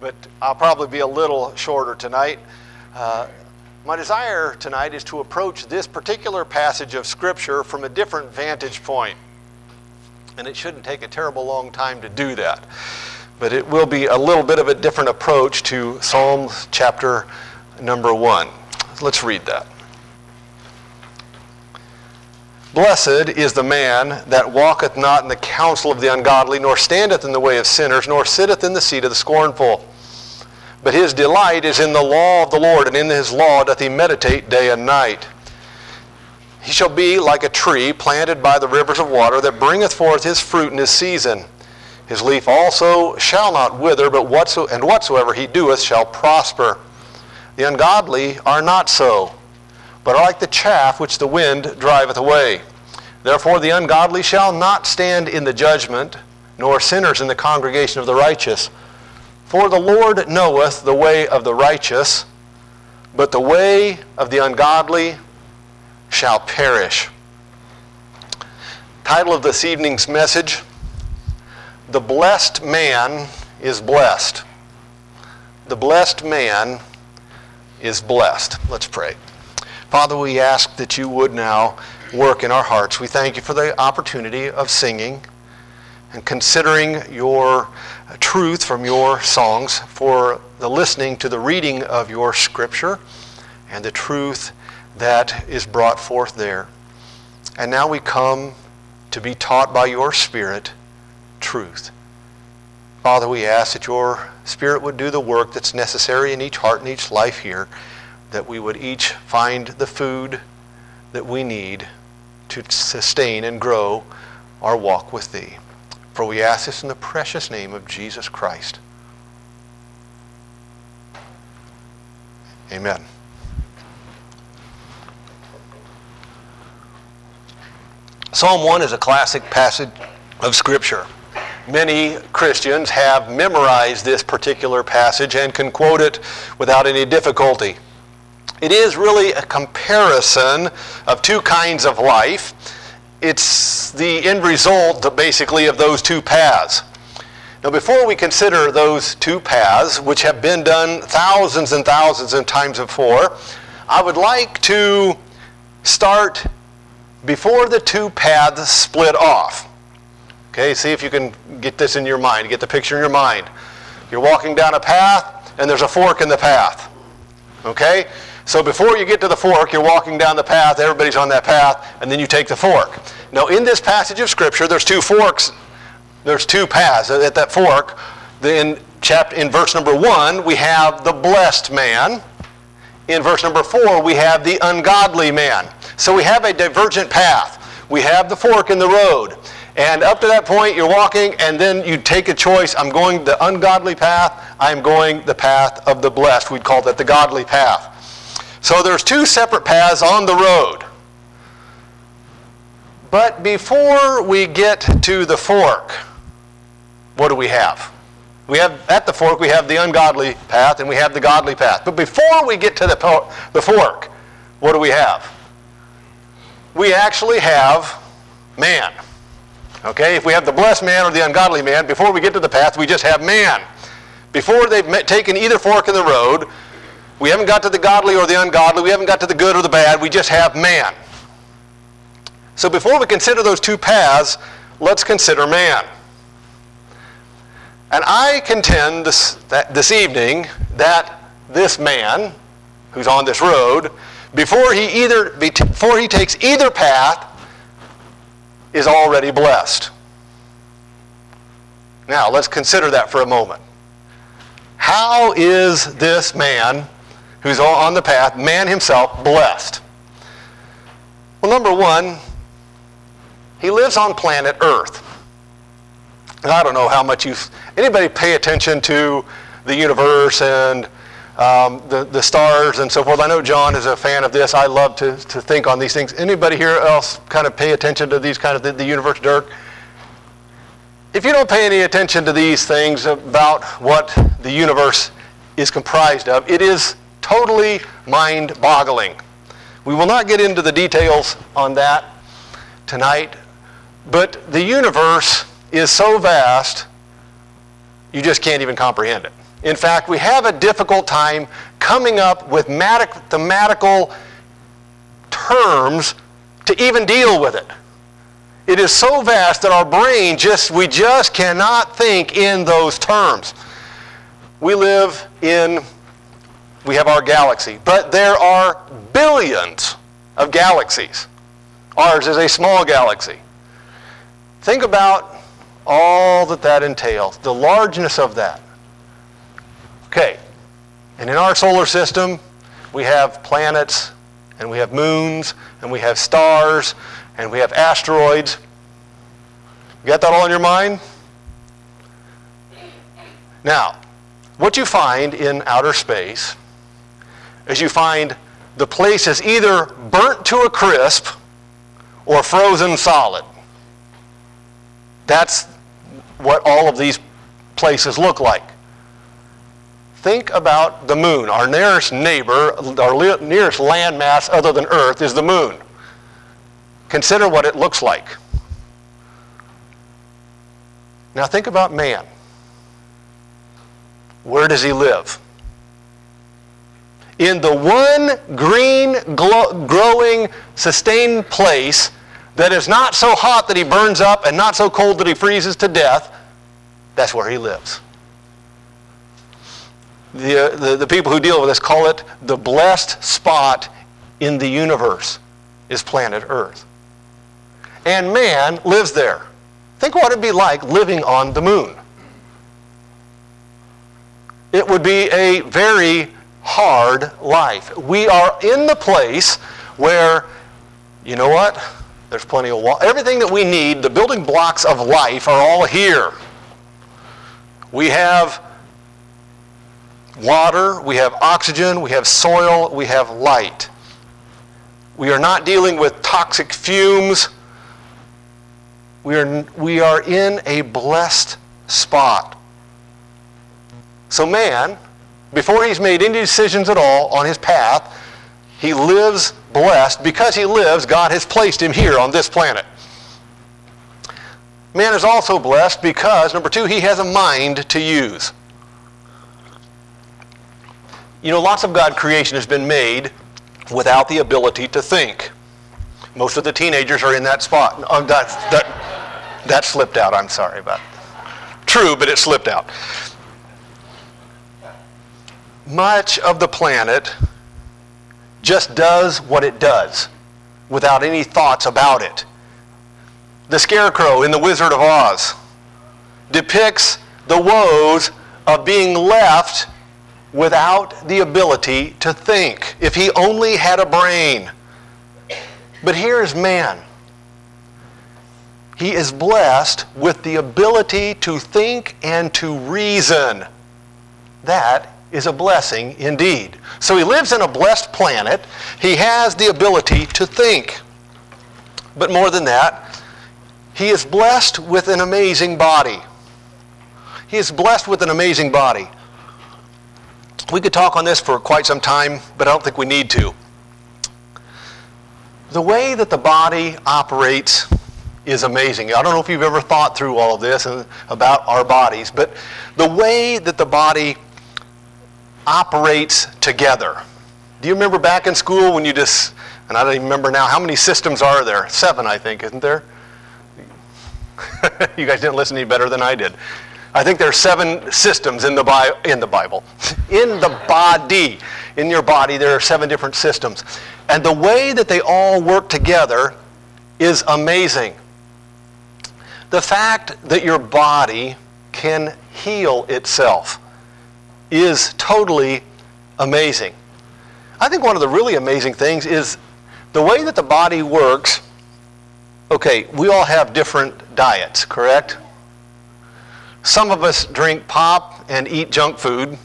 but I'll probably be a little shorter tonight. My desire tonight is to approach this particular passage of Scripture from a different vantage point. And it shouldn't take a terrible long time to do that. But it will be a little bit of a different approach to Psalms chapter number 1. Let's read that. Blessed is the man that walketh not in the counsel of the ungodly, nor standeth in the way of sinners, nor sitteth in the seat of the scornful. But his delight is in the law of the Lord, and in his law doth he meditate day and night. He shall be like a tree planted by the rivers of water, that bringeth forth his fruit in his season. His leaf also shall not wither, but whatsoever he doeth shall prosper. The ungodly are not so, but are like the chaff which the wind driveth away. Therefore the ungodly shall not stand in the judgment, nor sinners in the congregation of the righteous. For the Lord knoweth the way of the righteous, but the way of the ungodly shall perish. Title of this evening's message, The Blessed Man is Blessed. The Blessed Man is Blessed. Let's pray. Father, we ask that you would now work in our hearts. We thank you for the opportunity of singing and considering your truth from your songs, for the listening to the reading of your Scripture and the truth that is brought forth there. And now we come to be taught by your Spirit truth. Father, we ask that your Spirit would do the work that's necessary in each heart and each life here, that we would each find the food that we need to sustain and grow our walk with thee. For we ask this in the precious name of Jesus Christ. Amen. Psalm 1 is a classic passage of Scripture. Many Christians have memorized this particular passage and can quote it without any difficulty. It is really a comparison of two kinds of life. It's the end result, basically, of those two paths. Now, before we consider those two paths, which have been done thousands and thousands of times before, I would like to start before the two paths split off. Okay, see if you can get this in your mind, get the picture in your mind. You're walking down a path, and there's a fork in the path. Okay? So before you get to the fork, you're walking down the path, everybody's on that path, and then you take the fork. Now in this passage of Scripture, there's two forks, there's two paths. At that fork, in verse number 1, we have the blessed man. In verse number 4, we have the ungodly man. So we have a divergent path. We have the fork in the road. And up to that point, you're walking, and then you take a choice. I'm going the ungodly path. I'm going the path of the blessed. We'd call that the godly path. So there's two separate paths on the road. But before we get to the fork, what do we have? We have at the fork, we have the ungodly path and we have the godly path. But before we get to the fork, what do we have? We actually have man. Okay, if we have the blessed man or the ungodly man, before we get to the path, we just have man. Before they've taken either fork in the road, we haven't got to the godly or the ungodly. We haven't got to the good or the bad. We just have man. So before we consider those two paths, let's consider man. And I contend this evening that this man who's on this road, before he takes either path, is already blessed. Now, let's consider that for a moment. How is this man who's on the path, man himself, blessed? Well, number one, he lives on planet Earth. And I don't know how much anybody pay attention to the universe and the stars and so forth. I know John is a fan of this. I love to think on these things. Anybody here else kind of pay attention to these kind of the universe, Dirk? If you don't pay any attention to these things about what the universe is comprised of, it is totally mind-boggling. We will not get into the details on that tonight, but the universe is so vast, you just can't even comprehend it. In fact, we have a difficult time coming up with mathematical terms to even deal with it. It is so vast that our brain just cannot think in those terms. We have our galaxy, but there are billions of galaxies. Ours is a small galaxy. Think about all that entails, the largeness of that. Okay, and in our solar system, we have planets, and we have moons, and we have stars, and we have asteroids. You got that all in your mind? Now, what you find in outer space is you find the place is either burnt to a crisp or frozen solid. That's what all of these places look like. Think about the moon. Our nearest neighbor, our nearest landmass other than Earth is the moon. Consider what it looks like. Now think about man. Where does he live? In the one green, growing, sustained place that is not so hot that he burns up and not so cold that he freezes to death, that's where he lives. The people who deal with this call it the blessed spot in the universe is planet Earth. And man lives there. Think what it'd be like living on the moon. It would be a very hard life. We are in the place where, you know what? There's plenty of water. Everything that we need, the building blocks of life are all here. We have water, we have oxygen, we have soil, we have light. We are not dealing with toxic fumes. We are in a blessed spot. So man, before he's made any decisions at all on his path, he lives blessed. Because he lives, God has placed him here on this planet. Man is also blessed because, number two, he has a mind to use. You know, lots of God's creation has been made without the ability to think. Most of the teenagers are in that spot. No, that slipped out, I'm sorry about it. True, but it slipped out. Much of the planet just does what it does without any thoughts about it. The Scarecrow in The Wizard of Oz depicts the woes of being left without the ability to think, if he only had a brain. But here is man. He is blessed with the ability to think and to reason. That is a blessing indeed. So he lives in a blessed planet. He has the ability to think. But more than that, he is blessed with an amazing body. He is blessed with an amazing body. We could talk on this for quite some time, but I don't think we need to. The way that the body operates is amazing. I don't know if you've ever thought through all of this about our bodies, but the way that the body operates together. Do you remember back in school when you and I don't even remember now, how many systems are there? 7, I think, isn't there? You guys didn't listen any better than I did. I think there are 7 systems in the Bible. In the body. In your body, there are 7 different systems. And the way that they all work together is amazing. The fact that your body can heal itself is totally amazing. I think one of the really amazing things is the way that the body works. Okay, we all have different diets, correct? Some of us drink pop and eat junk food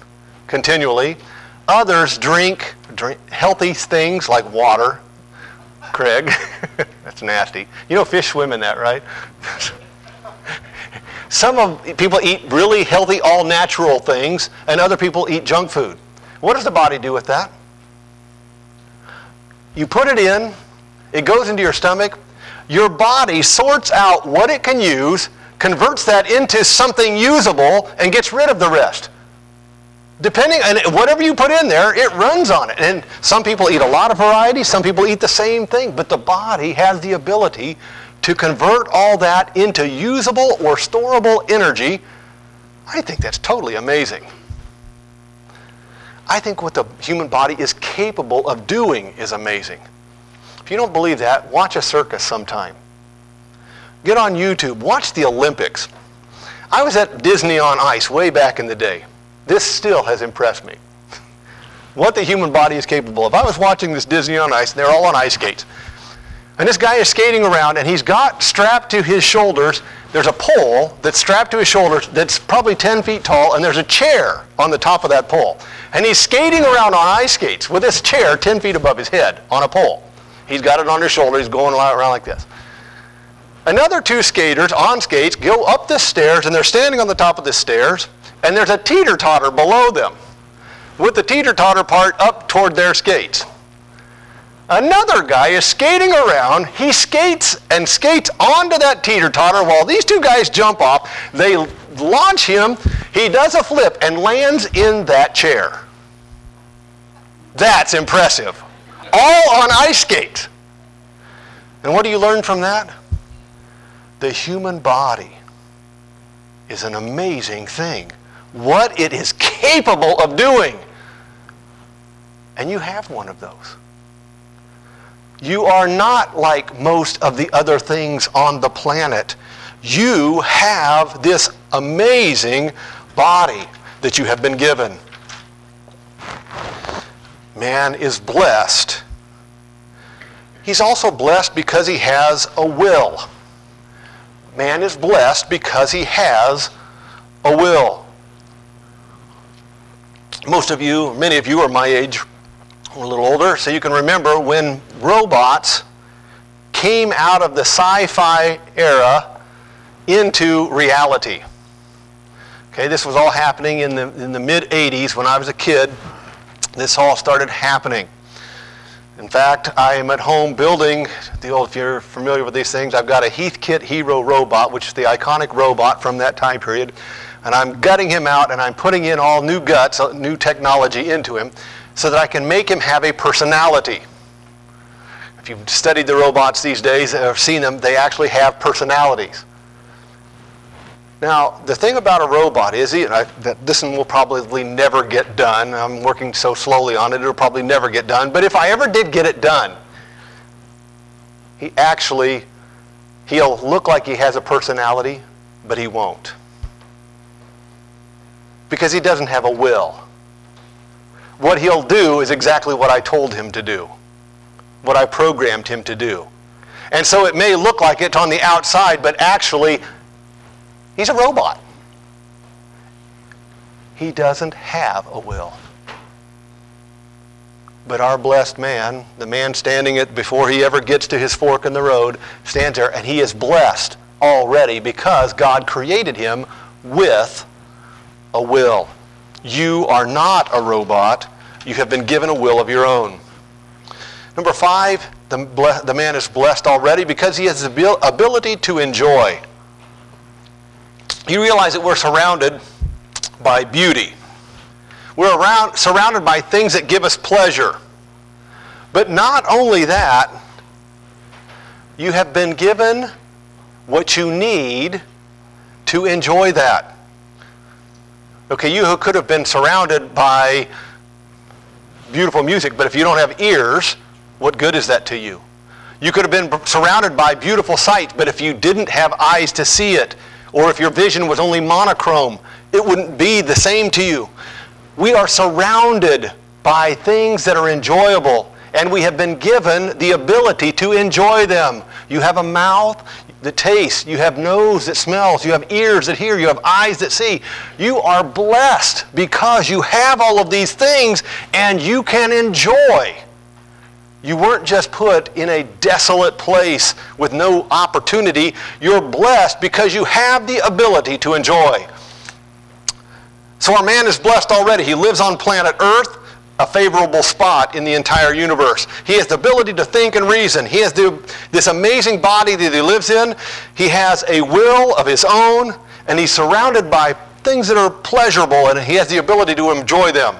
continually. Others drink healthy things like water. Craig, that's nasty. You know fish swim in that, right? People eat really healthy, all-natural things, and other people eat junk food. What does the body do with that? You put it in, it goes into your stomach, your body sorts out what it can use, converts that into something usable, and gets rid of the rest. Depending on whatever you put in there, it runs on it. And some people eat a lot of variety, some people eat the same thing, but the body has the ability to convert all that into usable or storable energy. I think that's totally amazing. I think what the human body is capable of doing is amazing. If you don't believe that, watch a circus sometime. Get on YouTube, watch the Olympics. I was at Disney on Ice way back in the day. This still has impressed me. What the human body is capable of. I was watching this Disney on Ice, and they're all on ice skates. And this guy is skating around, and he's got strapped to his shoulders, there's a pole that's strapped to his shoulders that's probably 10 feet tall, and there's a chair on the top of that pole. And he's skating around on ice skates with this chair 10 feet above his head on a pole. He's got it on his shoulder, he's going around like this. Another two skaters on skates go up the stairs, and they're standing on the top of the stairs, and there's a teeter-totter below them, with the teeter-totter part up toward their skates. Another guy is skating around, he skates and skates onto that teeter-totter while these two guys jump off, they launch him, he does a flip and lands in that chair. That's impressive. All on ice skates. And what do you learn from that? The human body is an amazing thing. What it is capable of doing. And you have one of those. You are not like most of the other things on the planet. You have this amazing body that you have been given. Man is blessed. He's also blessed because he has a will. Man is blessed because he has a will. Most of you, many of you are my age. We're a little older, so you can remember when robots came out of the sci-fi era into reality. Okay, this was all happening in the mid-80s when I was a kid. This all started happening. In fact, I am at home building, if you're familiar with these things, I've got a Heathkit Hero robot, which is the iconic robot from that time period. And I'm gutting him out and I'm putting in all new guts, new technology into him, so that I can make him have a personality. If you've studied the robots these days or seen them, they actually have personalities. Now, the thing about a robot is that this one will probably never get done. I'm working so slowly on it, it'll probably never get done. But if I ever did get it done, he'll look like he has a personality, but he won't. Because he doesn't have a will. What he'll do is exactly what I told him to do, what I programmed him to do. And so it may look like it on the outside, but actually, he's a robot. He doesn't have a will. But our blessed man, the man standing it before he ever gets to his fork in the road, stands there and he is blessed already because God created him with a will. You are not a robot. You have been given a will of your own. Number 5, the man is blessed already because he has the ability to enjoy. You realize that we're surrounded by beauty. We're surrounded by things that give us pleasure. But not only that, you have been given what you need to enjoy that. Okay, you could have been surrounded by beautiful music, but if you don't have ears, what good is that to you? You could have been surrounded by beautiful sights, but if you didn't have eyes to see it, or if your vision was only monochrome, it wouldn't be the same to you. We are surrounded by things that are enjoyable, and we have been given the ability to enjoy them. You have a mouth that tastes, you have nose that smells, you have ears that hear, you have eyes that see. You are blessed because you have all of these things and you can enjoy. You weren't just put in a desolate place with no opportunity. You're blessed because you have the ability to enjoy. So our man is blessed already. He lives on planet Earth, a favorable spot in the entire universe. He has the ability to think and reason. He has this amazing body that he lives in. He has a will of his own, and he's surrounded by things that are pleasurable, and he has the ability to enjoy them.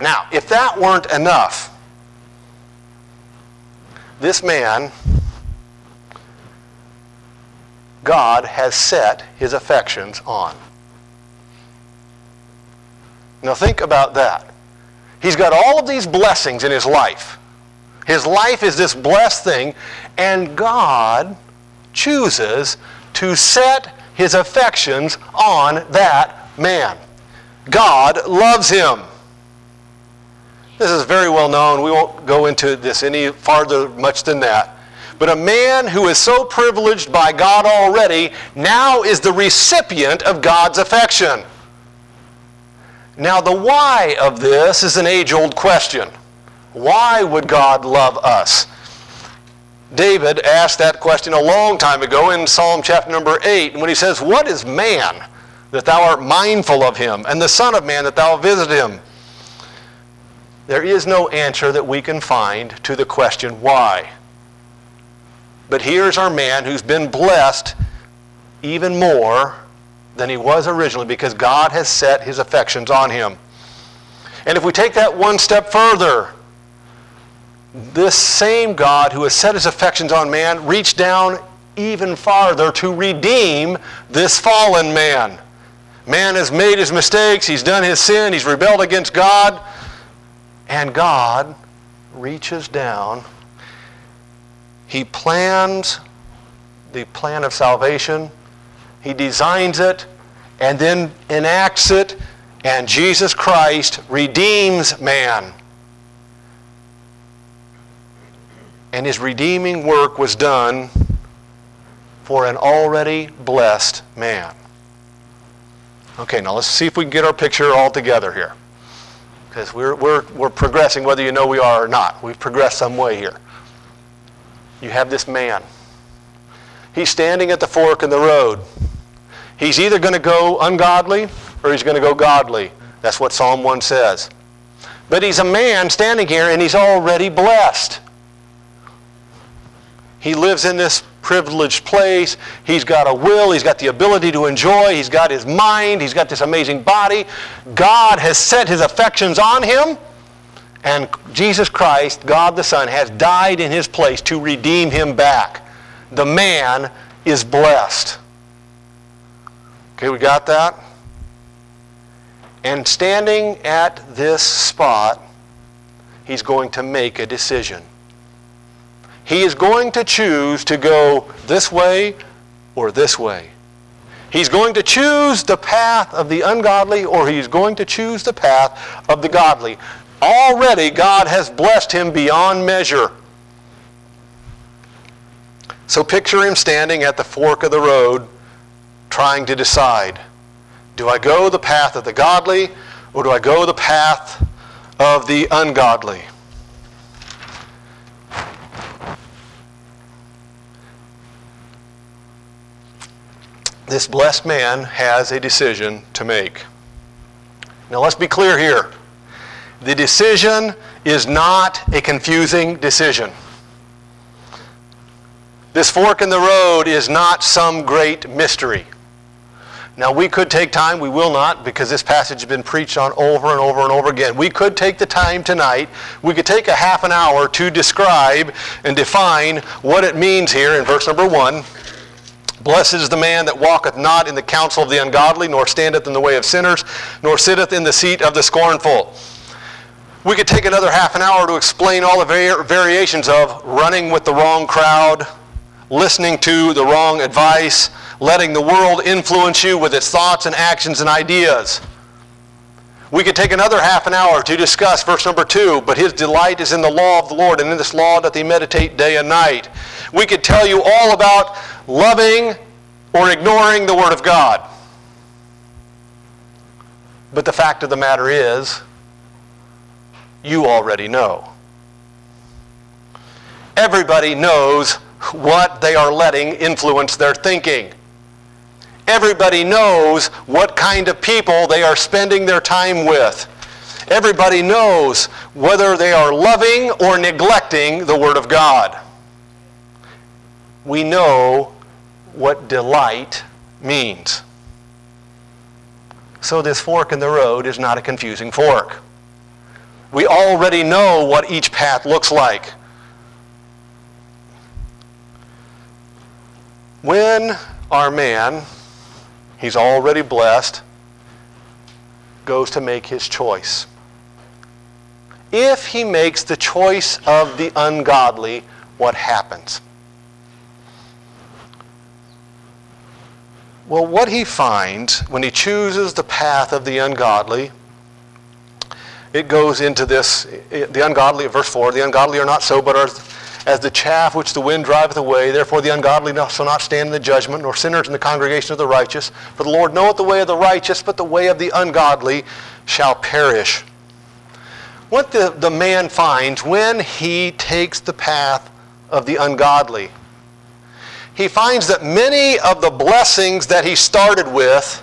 Now, if that weren't enough, this man, God has set his affections on. Now think about that. He's got all of these blessings in his life. His life is this blessed thing, and God chooses to set his affections on that man. God loves him. This is very well known. We won't go into this any farther much than that. But a man who is so privileged by God already now is the recipient of God's affection. Now the why of this is an age-old question. Why would God love us? David asked that question a long time ago in Psalm chapter number 8, when he says, "What is man that thou art mindful of him, and the son of man that thou visit him?" There is no answer that we can find to the question why. But here's our man who's been blessed even more than he was originally because God has set his affections on him. And if we take that one step further, this same God who has set his affections on man reached down even farther to redeem this fallen man. Man has made his mistakes, he's done his sin, he's rebelled against God, and God reaches down. He plans the plan of salvation, he designs it, and then enacts it, and Jesus Christ redeems man. And his redeeming work was done for an already blessed man. Okay, now let's see if we can get our picture all together here. Because we're progressing, whether you know we are or not. We've progressed some way here. You have this man. He's standing at the fork in the road. He's either going to go ungodly or he's going to go godly. That's what Psalm 1 says. But he's a man standing here and he's already blessed. He lives in this privileged place. He's got a will. He's got the ability to enjoy. He's got his mind. He's got this amazing body. God has set his affections on him. And Jesus Christ, God the Son, has died in his place to redeem him back. The man is blessed. Okay, we got that? And standing at this spot, he's going to make a decision. He is going to choose to go this way or this way. He's going to choose the path of the ungodly or he's going to choose the path of the godly. Already God has blessed him beyond measure. So picture him standing at the fork of the road trying to decide, do I go the path of the godly or do I go the path of the ungodly? This blessed man has a decision to make. Now let's be clear here. The decision is not a confusing decision. This fork in the road is not some great mystery. Now we could take time, we will not, because this passage has been preached on over and over and over again. We could take the time tonight, we could take a half an hour to describe and define what it means here in verse number 1. Blessed is the man that walketh not in the counsel of the ungodly, nor standeth in the way of sinners, nor sitteth in the seat of the scornful. We could take another half an hour to explain all the variations of running with the wrong crowd, listening to the wrong advice, letting the world influence you with its thoughts and actions and ideas. We could take another half an hour to discuss verse number 2, but his delight is in the law of the Lord, and in this law doth he meditate day and night. We could tell you all about loving or ignoring the Word of God. But the fact of the matter is, you already know. Everybody knows what they are letting influence their thinking. Everybody knows what kind of people they are spending their time with. Everybody knows whether they are loving or neglecting the Word of God. We know what delight means. so this fork in the road is not a confusing fork. We already know what each path looks like. When our man, he's already blessed, goes to make his choice, if he makes the choice of the ungodly, what happens? Well, what he finds when he chooses the path of the ungodly, it goes into this, the ungodly, verse 4, the ungodly are not so, but are as the chaff which the wind driveth away. Therefore the ungodly shall not stand in the judgment, nor sinners in the congregation of the righteous. For the Lord knoweth the way of the righteous, but the way of the ungodly shall perish. What the man finds when he takes the path of the ungodly, he finds that many of the blessings that he started with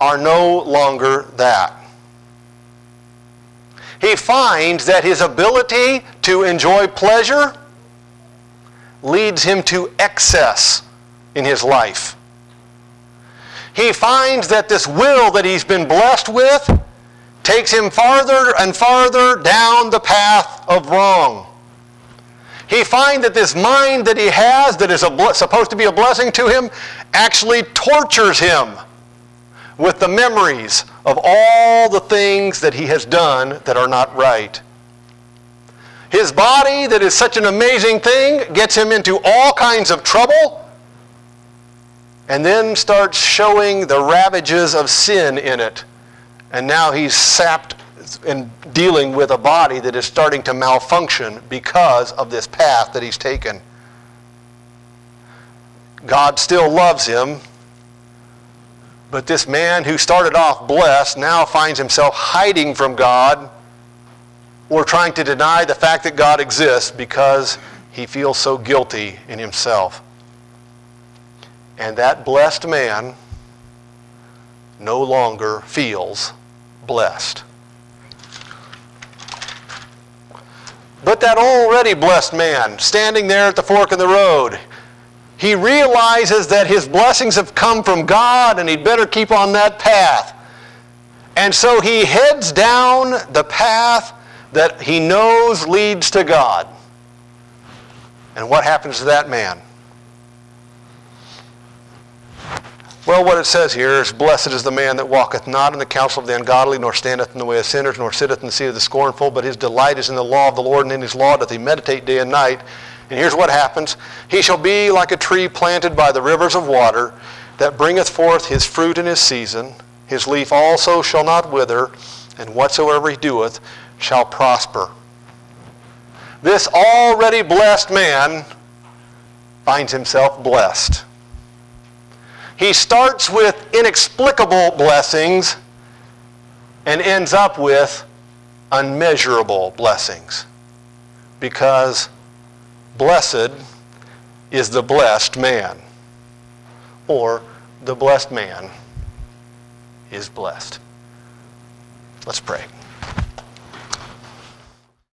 are no longer that. He finds that his ability to enjoy pleasure leads him to excess in his life. He finds that this will that he's been blessed with takes him farther and farther down the path of wrong. He finds that this mind that he has that is supposed to be a blessing to him actually tortures him with the memories of all the things that he has done that are not right. His body, that is such an amazing thing, gets him into all kinds of trouble and then starts showing the ravages of sin in it. And now he's sapped and dealing with a body that is starting to malfunction because of this path that he's taken. God still loves him, but this man who started off blessed now finds himself hiding from God or trying to deny the fact that God exists because he feels so guilty in himself. And that blessed man no longer feels blessed. But that already blessed man, standing there at the fork in the road, he realizes that his blessings have come from God and he'd better keep on that path. And so he heads down the path that he knows leads to God. And what happens to that man? Well, what it says here is, blessed is the man that walketh not in the counsel of the ungodly, nor standeth in the way of sinners, nor sitteth in the seat of the scornful, but his delight is in the law of the Lord, and in his law doth he meditate day and night. And here's what happens. He shall be like a tree planted by the rivers of water, that bringeth forth his fruit in his season. His leaf also shall not wither, and whatsoever he doeth shall prosper. This already blessed man finds himself blessed. He starts with inexplicable blessings and ends up with unmeasurable blessings, because blessed is the blessed man, or the blessed man is blessed. Let's pray.